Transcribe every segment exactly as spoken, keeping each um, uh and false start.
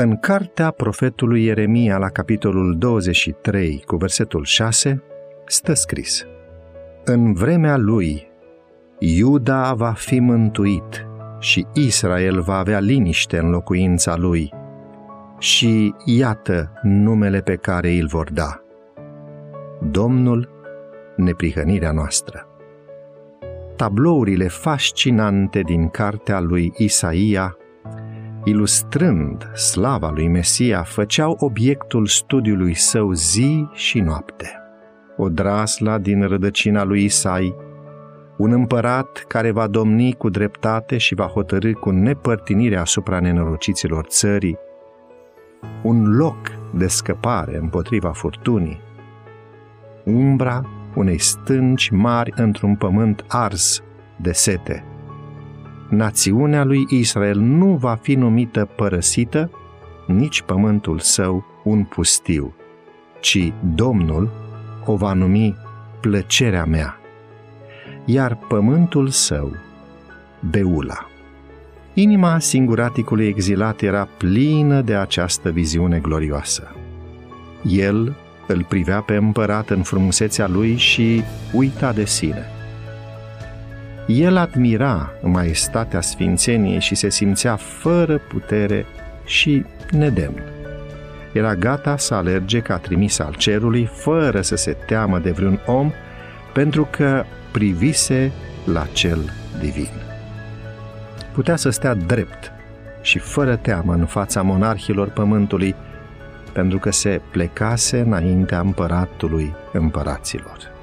În cartea profetului Ieremia, la capitolul douăzeci și trei, cu versetul șase, stă scris: În vremea lui, Iuda va fi mântuit și Israel va avea liniște în locuința lui. Și iată numele pe care îl vor da: Domnul, neprihănirea noastră. Tablourile fascinante din cartea lui Isaia, ilustrând slava lui Mesia, făceau obiectul studiului său zi și noapte. Odrasla din rădăcina lui Isai, un împărat care va domni cu dreptate și va hotărî cu nepărtinire asupra nenorociților țării, un loc de scăpare împotriva furtunii, umbra unei stânci mari într-un pământ ars de sete. Națiunea lui Israel nu va fi numită părăsită, nici pământul său un pustiu, ci Domnul o va numi plăcerea mea, iar pământul său Beula. Inima singuraticului exilat era plină de această viziune glorioasă. El îl privea pe împărat în frumusețea lui și uita de sine. El admira maestatea sfințeniei și se simțea fără putere și nedemn. Era gata să alerge ca trimis al cerului, fără să se teamă de vreun om, pentru că privise la cel divin. Putea să stea drept și fără teamă în fața monarhilor pământului, pentru că se plecase înaintea împăratului împăraților.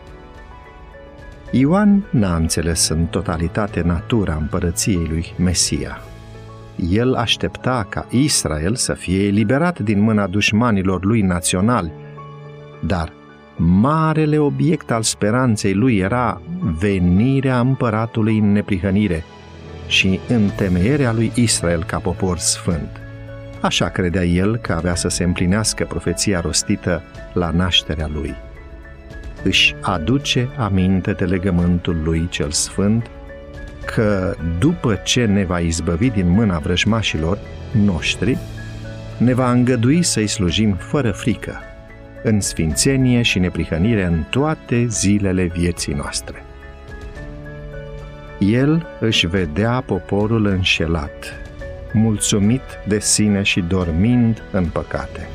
Ioan n-a înțeles în totalitate natura împărăției lui Mesia. El aștepta ca Israel să fie eliberat din mâna dușmanilor lui naționali, dar marele obiect al speranței lui era venirea împăratului în neprihănire și întemeierea lui Israel ca popor sfânt. Așa credea el că avea să se împlinească profeția rostită la nașterea lui. Își aduce aminte de legământul lui cel sfânt că după ce ne va izbăvi din mâna vrăjmașilor noștri, ne va îngădui să-i slujim fără frică, în sfințenie și neprihănire în toate zilele vieții noastre. El își vedea poporul înșelat, mulțumit de sine și dormind în păcate.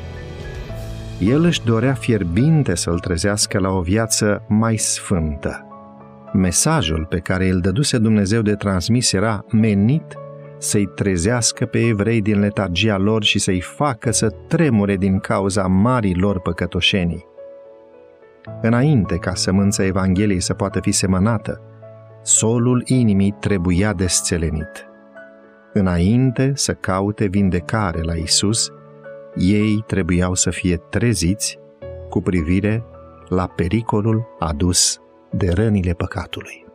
El își dorea fierbinte să-l trezească la o viață mai sfântă. Mesajul pe care îl dăduse Dumnezeu de transmis era menit să-i trezească pe evrei din letargia lor și să-i facă să tremure din cauza marilor păcătoșenii. Înainte ca sămânța Evangheliei să poată fi semănată, solul inimii trebuia desțelenit. Înainte să caute vindecare la Isus, ei trebuiau să fie treziți cu privire la pericolul adus de rănile păcatului.